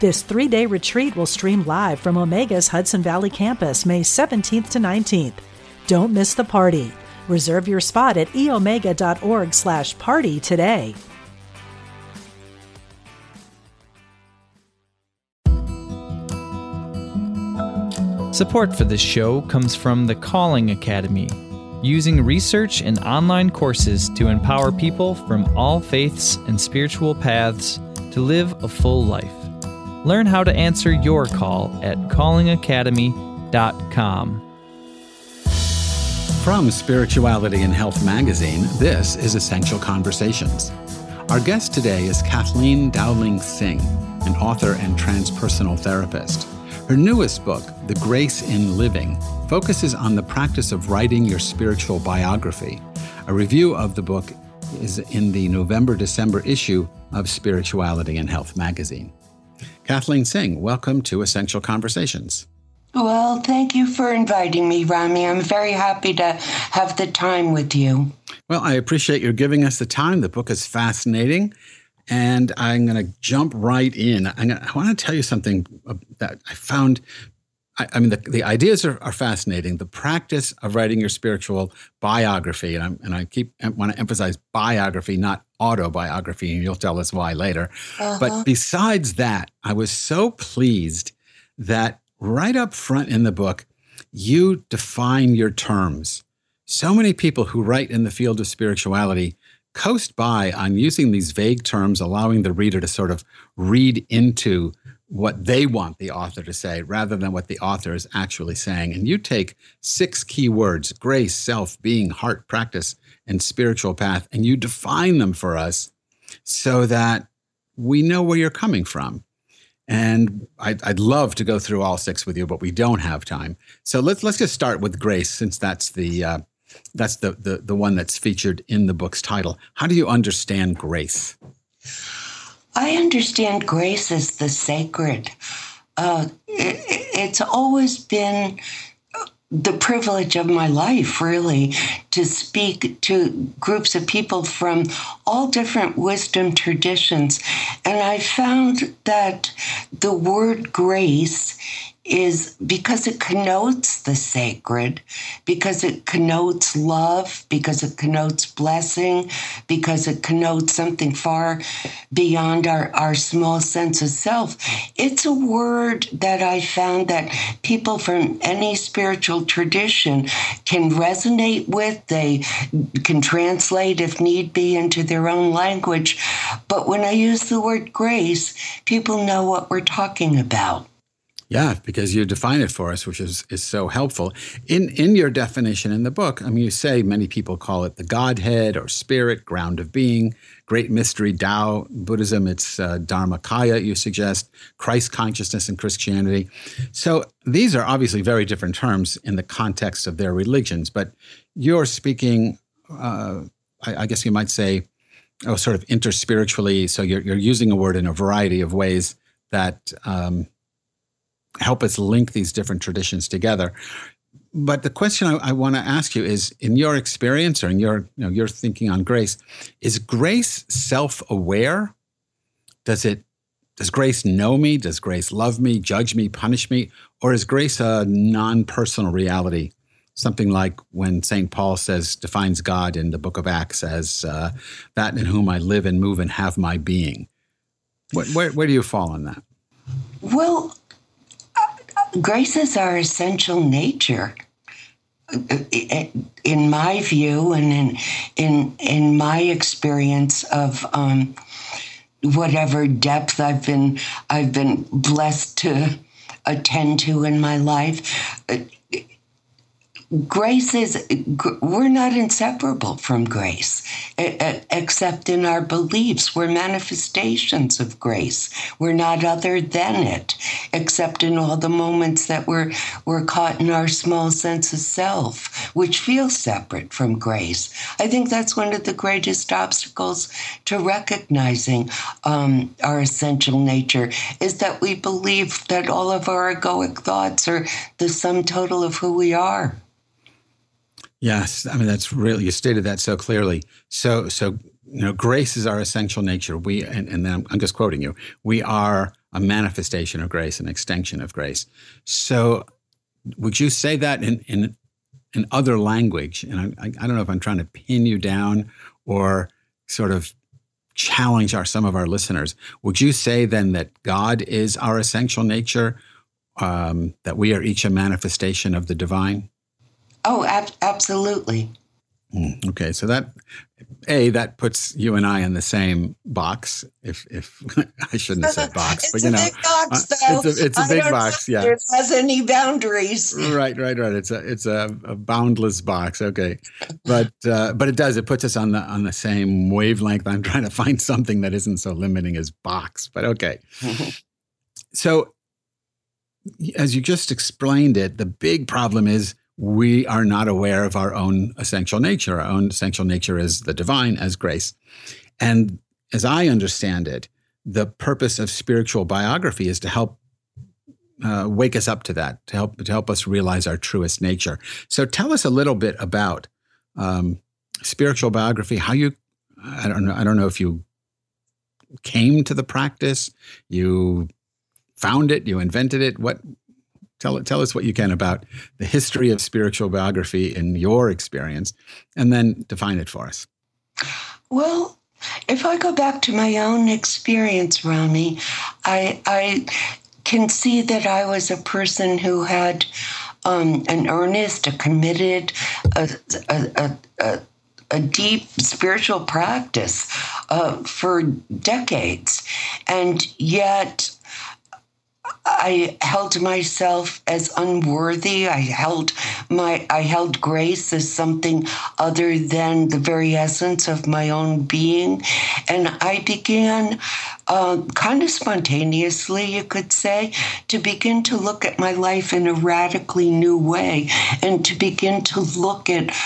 This 3-day retreat will stream live from Omega's Hudson Valley campus, May 17th to 19th. Don't miss the party. Reserve your spot at eomega.org/party today. Support for this show comes from the Calling Academy, using research and online courses to empower people from all faiths and spiritual paths to live a full life. Learn how to answer your call at callingacademy.com. From Spirituality and Health magazine, this is Essential Conversations. Our guest today is Kathleen Dowling Singh, an author and transpersonal therapist. Her newest book, The Grace in Living, focuses on the practice of writing your spiritual biography. A review of the book is in the November-December issue of Spirituality and Health magazine. Kathleen Singh, welcome to Essential Conversations. Well, thank you for inviting me, Rami. I'm very happy to have the time with you. Well, I appreciate your giving us the time. The book is fascinating, and I'm going to jump right in. I want to tell you something that I found. I mean, the ideas are fascinating. The practice of writing your spiritual biography, and I want to emphasize biography, not autobiography, and you'll tell us why later. Uh-huh. But besides that, I was so pleased that right up front in the book, you define your terms. So many people who write in the field of spirituality coast by on using these vague terms, allowing the reader to sort of read into what they want the author to say rather than what the author is actually saying. And you take 6 key words: grace, self, being, heart, practice, and spiritual path, and you define them for us so that we know where you're coming from. And I'd love to go through all 6 with you, but we don't have time. So let's just start with grace, since that's the one that's featured in the book's title. How do you understand grace? I understand grace as the sacred. It's always been the privilege of my life, really, to speak to groups of people from all different wisdom traditions. And I found that the word grace is, because it connotes the sacred, because it connotes love, because it connotes blessing, because it connotes something far beyond our small sense of self. It's a word that I found that people from any spiritual tradition can resonate with. They can translate, if need be, into their own language. But when I use the word grace, people know what we're talking about. Yeah, because you define it for us, which is so helpful. In your definition in the book, I mean, you say many people call it the Godhead or Spirit, ground of being, great mystery, Tao, Buddhism, it's Dharmakaya, you suggest, Christ consciousness in Christianity. So these are obviously very different terms in the context of their religions, but you're speaking, I guess you might say, sort of interspiritually. So you're using a word in a variety of ways that help us link these different traditions together. But the question I want to ask you is, in your experience or in your thinking on grace, is grace self-aware? Does grace know me? Does grace love me, judge me, punish me? Or is grace a non-personal reality? Something like when St. Paul defines God in the book of Acts as that in whom I live and move and have my being. Where do you fall on that? Well, grace is our essential nature, in my view, and in my experience of whatever depth I've been blessed to attend to in my life. Grace is, we're not inseparable from grace, except in our beliefs. We're manifestations of grace. We're not other than it. except in all the moments that we're caught in our small sense of self, which feels separate from grace. I think that's one of the greatest obstacles to recognizing our essential nature, is that we believe that all of our egoic thoughts are the sum total of who we are. Yes. I mean, that's really, you stated that so clearly. So, you know, grace is our essential nature. We, and then I'm just quoting you, we are a manifestation of grace, an extension of grace. So would you say that in other language? And I don't know if I'm trying to pin you down or sort of challenge some of our listeners. Would you say then that God is our essential nature, that we are each a manifestation of the divine? Oh, absolutely. Okay, so that puts you and I in the same box. If I shouldn't have said box, but you know, it's a big box. It's a big box. Yeah, it has any boundaries? Right. It's a boundless box. Okay, but it does. It puts us on the same wavelength. I'm trying to find something that isn't so limiting as box, but okay. So, as you just explained it, the big problem is, we are not aware of our own essential nature. Our own essential nature is the divine, as grace. And as I understand it, the purpose of spiritual biography is to help wake us up to that, to help us realize our truest nature. So tell us a little bit about spiritual biography, how you, I don't know if you came to the practice, you found it, you invented it, Tell us what you can about the history of spiritual biography in your experience, and then define it for us. Well, if I go back to my own experience, Rami, I can see that I was a person who had an earnest, a committed, a deep spiritual practice for decades, and yet I held myself as unworthy. I held grace as something other than the very essence of my own being. And I began kind of spontaneously, you could say, to begin to look at my life in a radically new way, and to begin to look at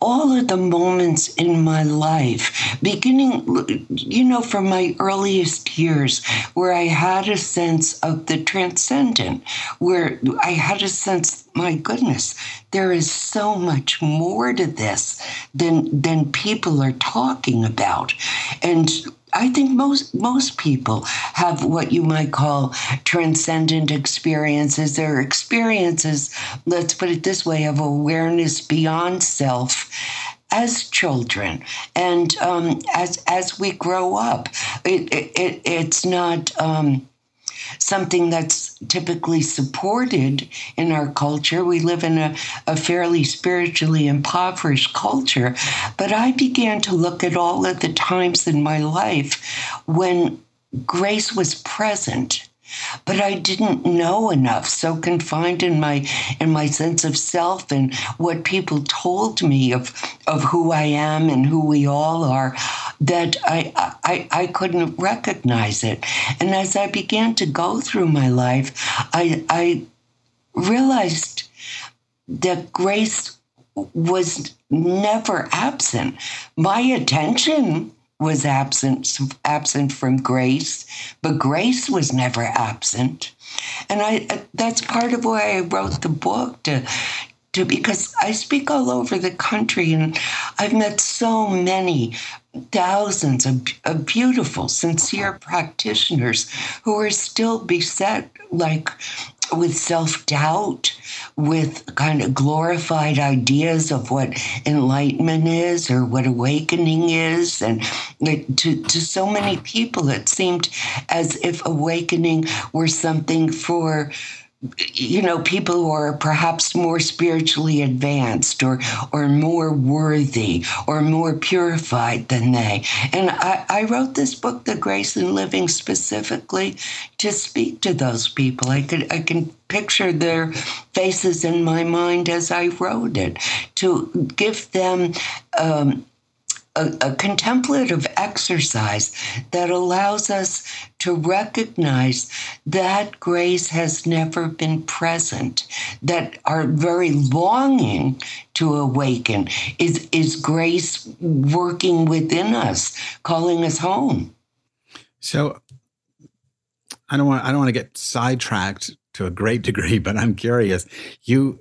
all of the moments in my life, beginning, you know, from my earliest years, where I had a sense of the transcendent, where I had a sense, my goodness, there is so much more to this than people are talking about. And I think most people have what you might call transcendent experiences. They're experiences, let's put it this way, of awareness beyond self as children. And as we grow up, it's not something that's typically supported in our culture. We live in a fairly spiritually impoverished culture, but I began to look at all of the times in my life when grace was present, but I didn't know enough, so confined in my sense of self and what people told me of who I am and who we all are, that I couldn't recognize it. And as I began to go through my life, I realized that grace was never absent. My attention was absent from grace, but grace was never absent. And that's part of why I wrote the book, because I speak all over the country, and I've met so many thousands of beautiful, sincere practitioners who are still beset with self-doubt, with kind of glorified ideas of what enlightenment is or what awakening is. And to so many people, it seemed as if awakening were something for, you know, people who are perhaps more spiritually advanced or more worthy or more purified than they. And I wrote this book, The Grace in Living, specifically to speak to those people. I can picture their faces in my mind as I wrote it, to give them a contemplative exercise that allows us to recognize that grace has never been present, that our very longing to awaken is grace working within us, calling us home. So I don't want to get sidetracked to a great degree, but I'm curious. You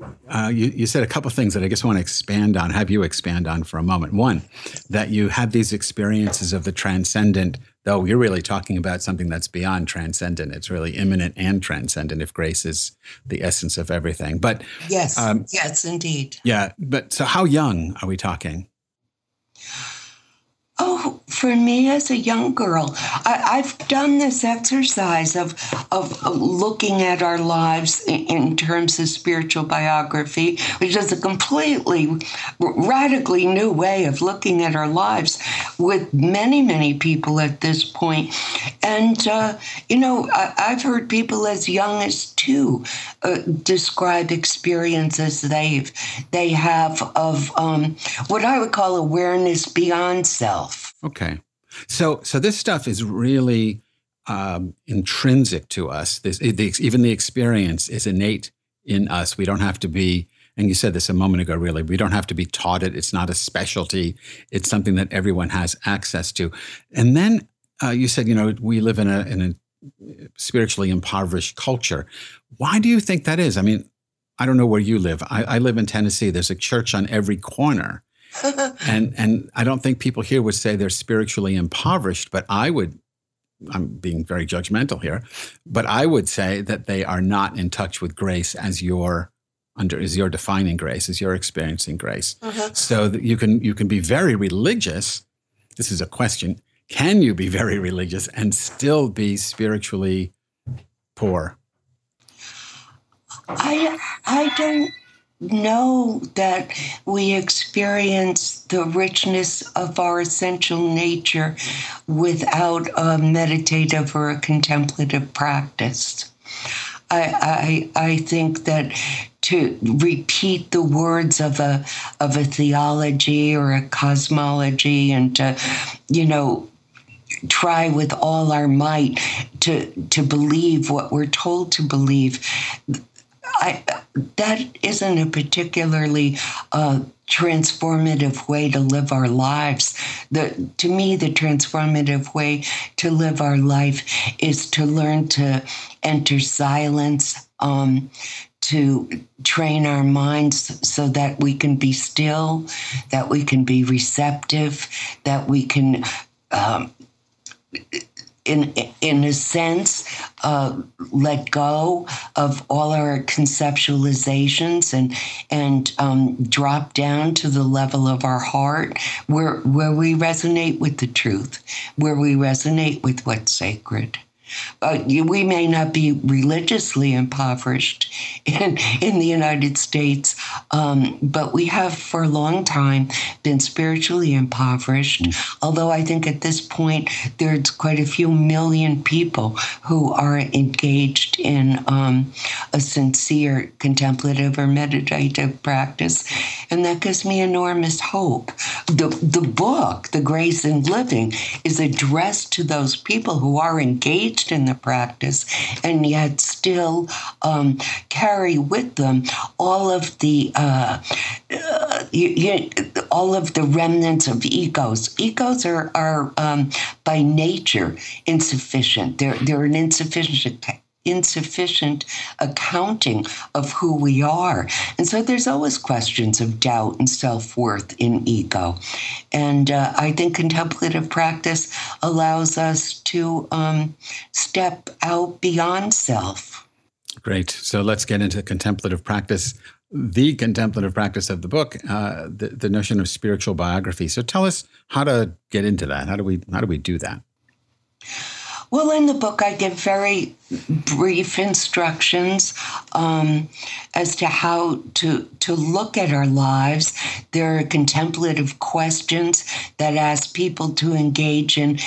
said a couple of things that I just want to expand on, have you expand on for a moment. One, that you had these experiences of the transcendent, though you're really talking about something that's beyond transcendent. It's really immanent and transcendent if grace is the essence of everything. But yes, indeed. Yeah. But so how young are we talking? Oh, for me as a young girl, I've done this exercise of looking at our lives in terms of spiritual biography, which is a completely, radically new way of looking at our lives with many, many people at this point. And, I've heard people as young as two describe experiences they have of what I would call awareness beyond self. Okay. So this stuff is really intrinsic to us. Even the experience is innate in us. We don't have to be, and you said this a moment ago, really, we don't have to be taught it. It's not a specialty. It's something that everyone has access to. And then you said, we live in a spiritually impoverished culture. Why do you think that is? I mean, I don't know where you live. I live in Tennessee. There's a church on every corner. and I don't think people here would say they're spiritually impoverished, but I'm being very judgmental here, but I would say that they are not in touch with grace as you're defining grace, as you're experiencing grace. Uh-huh. So that you can be very religious. This is a question. Can you be very religious and still be spiritually poor? I don't know that we experience the richness of our essential nature without a meditative or a contemplative practice. I think that to repeat the words of a theology or a cosmology and to, try with all our might to believe what we're told to believe, that isn't a particularly transformative way to live our lives. To me, the transformative way to live our life is to learn to enter silence, to train our minds so that we can be still, that we can be receptive, that we can... In a sense, let go of all our conceptualizations and drop down to the level of our heart where we resonate with the truth, where we resonate with what's sacred. We may not be religiously impoverished in the United States, but we have for a long time been spiritually impoverished, although I think at this point there's quite a few million people who are engaged in a sincere contemplative or meditative practice, and that gives me enormous hope. The book, The Grace in Living, is addressed to those people who are engaged in the practice and yet still carry with them all of the remnants of egos. Egos are by nature insufficient. They're an insufficient accounting of who we are. And so there's always questions of doubt and self-worth in ego. And I think contemplative practice allows us to step out beyond self. Great. So let's get into contemplative practice, the contemplative practice of the book, the notion of spiritual biography. So tell us how to get into that. How do we do that? Well, in the book, I give very brief instructions as to how to look at our lives. There are contemplative questions that ask people to engage in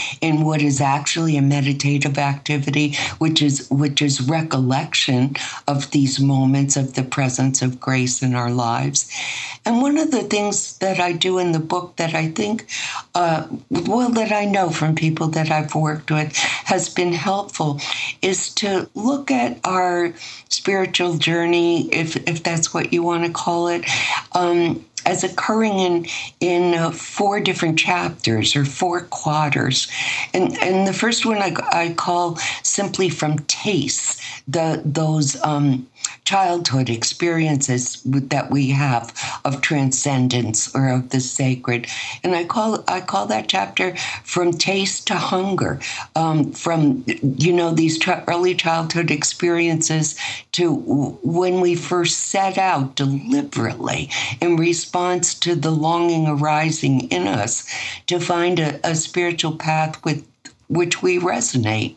what is actually a meditative activity, which is recollection of these moments of the presence of grace in our lives. And one of the things that I do in the book that I think, that I know from people that I've worked with has been helpful is to look at our spiritual journey, if that's what you want to call it, as occurring in four different chapters or four quarters. And the first one I call simply from taste, those childhood experiences that we have of transcendence or of the sacred. And I call that chapter From Taste to Hunger, from these early childhood experiences to when we first set out deliberately in response to the longing arising in us to find a spiritual path with which we resonate.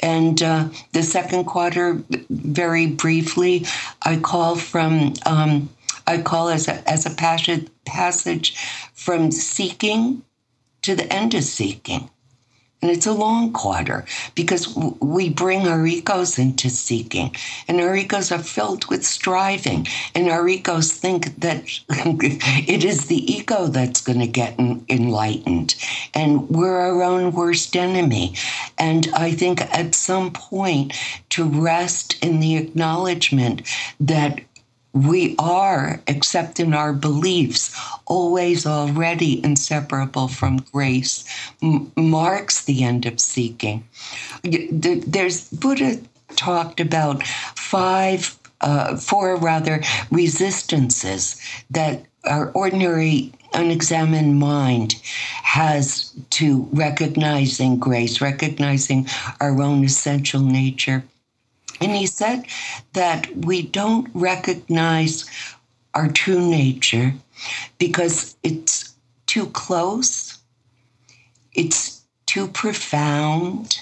And the second quarter, very briefly, I call as a passage from seeking to the end of seeking. And it's a long quarter because we bring our egos into seeking, and our egos are filled with striving, and our egos think that it is the ego that's going to get enlightened, and we're our own worst enemy. And I think at some point to rest in the acknowledgement that we are, except in our beliefs, always already inseparable from grace, marks the end of seeking. Buddha talked about four resistances that our ordinary unexamined mind has to recognizing grace, recognizing our own essential nature. And he said that we don't recognize our true nature because it's too close, it's too profound,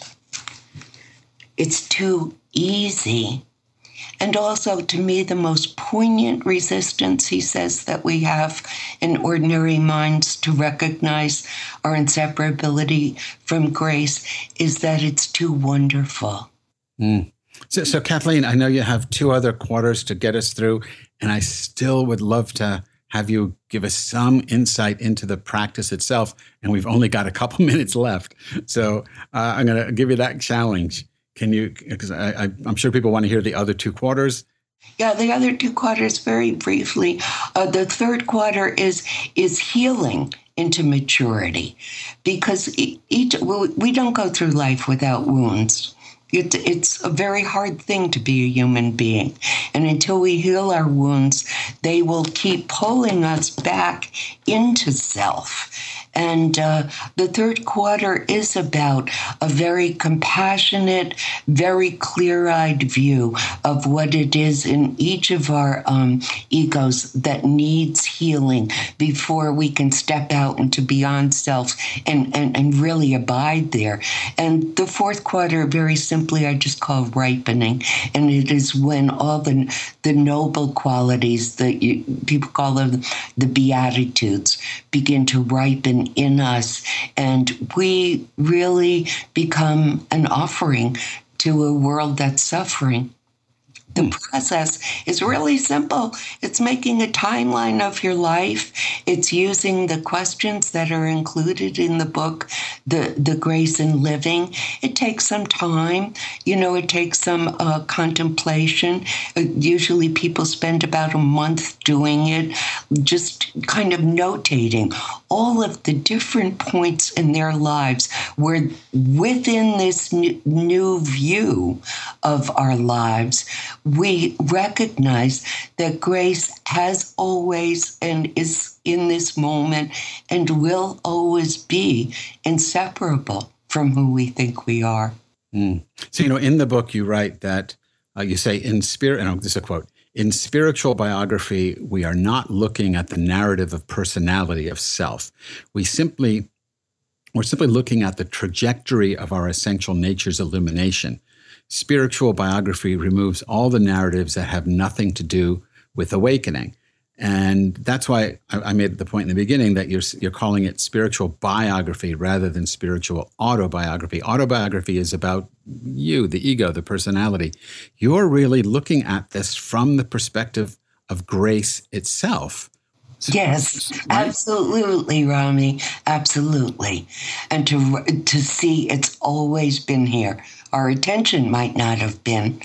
it's too easy. And also, to me, the most poignant resistance, he says, that we have in ordinary minds to recognize our inseparability from grace is that it's too wonderful. Mm. So, Kathleen, I know you have two other quarters to get us through, and I still would love to have you give us some insight into the practice itself, and we've only got a couple minutes left. So I'm going to give you that challenge. Can you, because I'm sure people want to hear the other two quarters. Yeah, the other two quarters, very briefly. The third quarter is healing into maturity, because we don't go through life without wounds. It's a very hard thing to be a human being. And until we heal our wounds, they will keep pulling us back into self. And the third quarter is about a very compassionate, very clear-eyed view of what it is in each of our egos that needs healing before we can step out into beyond self and really abide there. And the fourth quarter, very simply, I just call ripening. And it is when all the noble qualities, people call them the Beatitudes, begin to ripen in us, and we really become an offering to a world that's suffering. The process is really simple. It's making a timeline of your life. It's using the questions that are included in the book, The Grace in Living. It takes some time. It takes some contemplation. Usually people spend about a month doing it, just kind of notating all of the different points in their lives where within this new view of our lives, we recognize that grace has always and is in this moment and will always be inseparable from who we think we are. Mm. So, in the book you write that you say in spirit, and this is a quote, "In spiritual biography, we are not looking at the narrative of personality of self. We simply We're simply looking at the trajectory of our essential nature's illumination. Spiritual biography removes all the narratives that have nothing to do with awakening. And that's why I made the point in the beginning that you're calling it spiritual biography rather than spiritual autobiography. Autobiography is about you, the ego, the personality. You're really looking at this from the perspective of grace itself. So, yes, right? Absolutely, Rami. Absolutely. And to see it's always been here. Our attention might not have been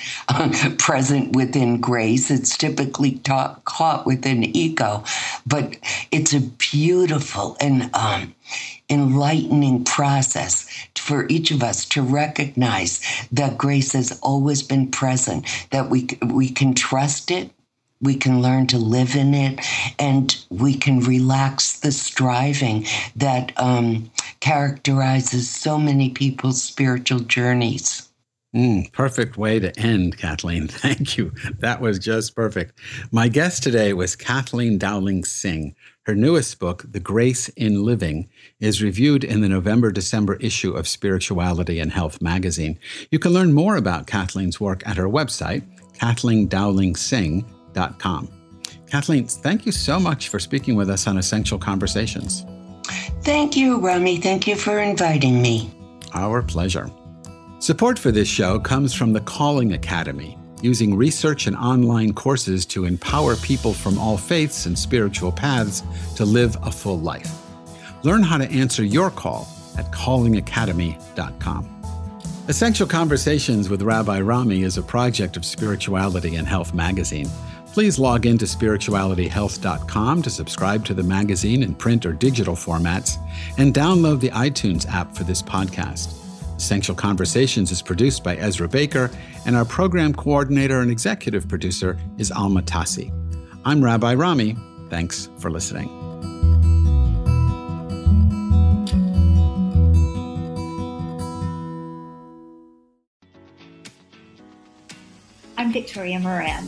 present within grace. It's typically caught within ego, but it's a beautiful and enlightening process for each of us to recognize that grace has always been present, that we can trust it, we can learn to live in it, and we can relax the striving that characterizes so many people's spiritual journeys. Perfect way to end, Kathleen. Thank you. That was just perfect. My guest today was Kathleen Dowling Singh. Her newest book, The Grace in Living, is reviewed in the November-December issue of Spirituality and Health magazine. You can learn more about Kathleen's work at her website, KathleenDowlingSingh.com. Kathleen, thank you so much for speaking with us on Essential Conversations. Thank you, Rami. Thank you for inviting me. Our pleasure. Support for this show comes from the Calling Academy, using research and online courses to empower people from all faiths and spiritual paths to live a full life. Learn how to answer your call at callingacademy.com. Essential Conversations with Rabbi Rami is a project of Spirituality and Health magazine. Please log into spiritualityhealth.com to subscribe to the magazine in print or digital formats and download the iTunes app for this podcast. Essential Conversations is produced by Ezra Baker, and our program coordinator and executive producer is Alma Tassi. I'm Rabbi Rami. Thanks for listening. I'm Victoria Moran.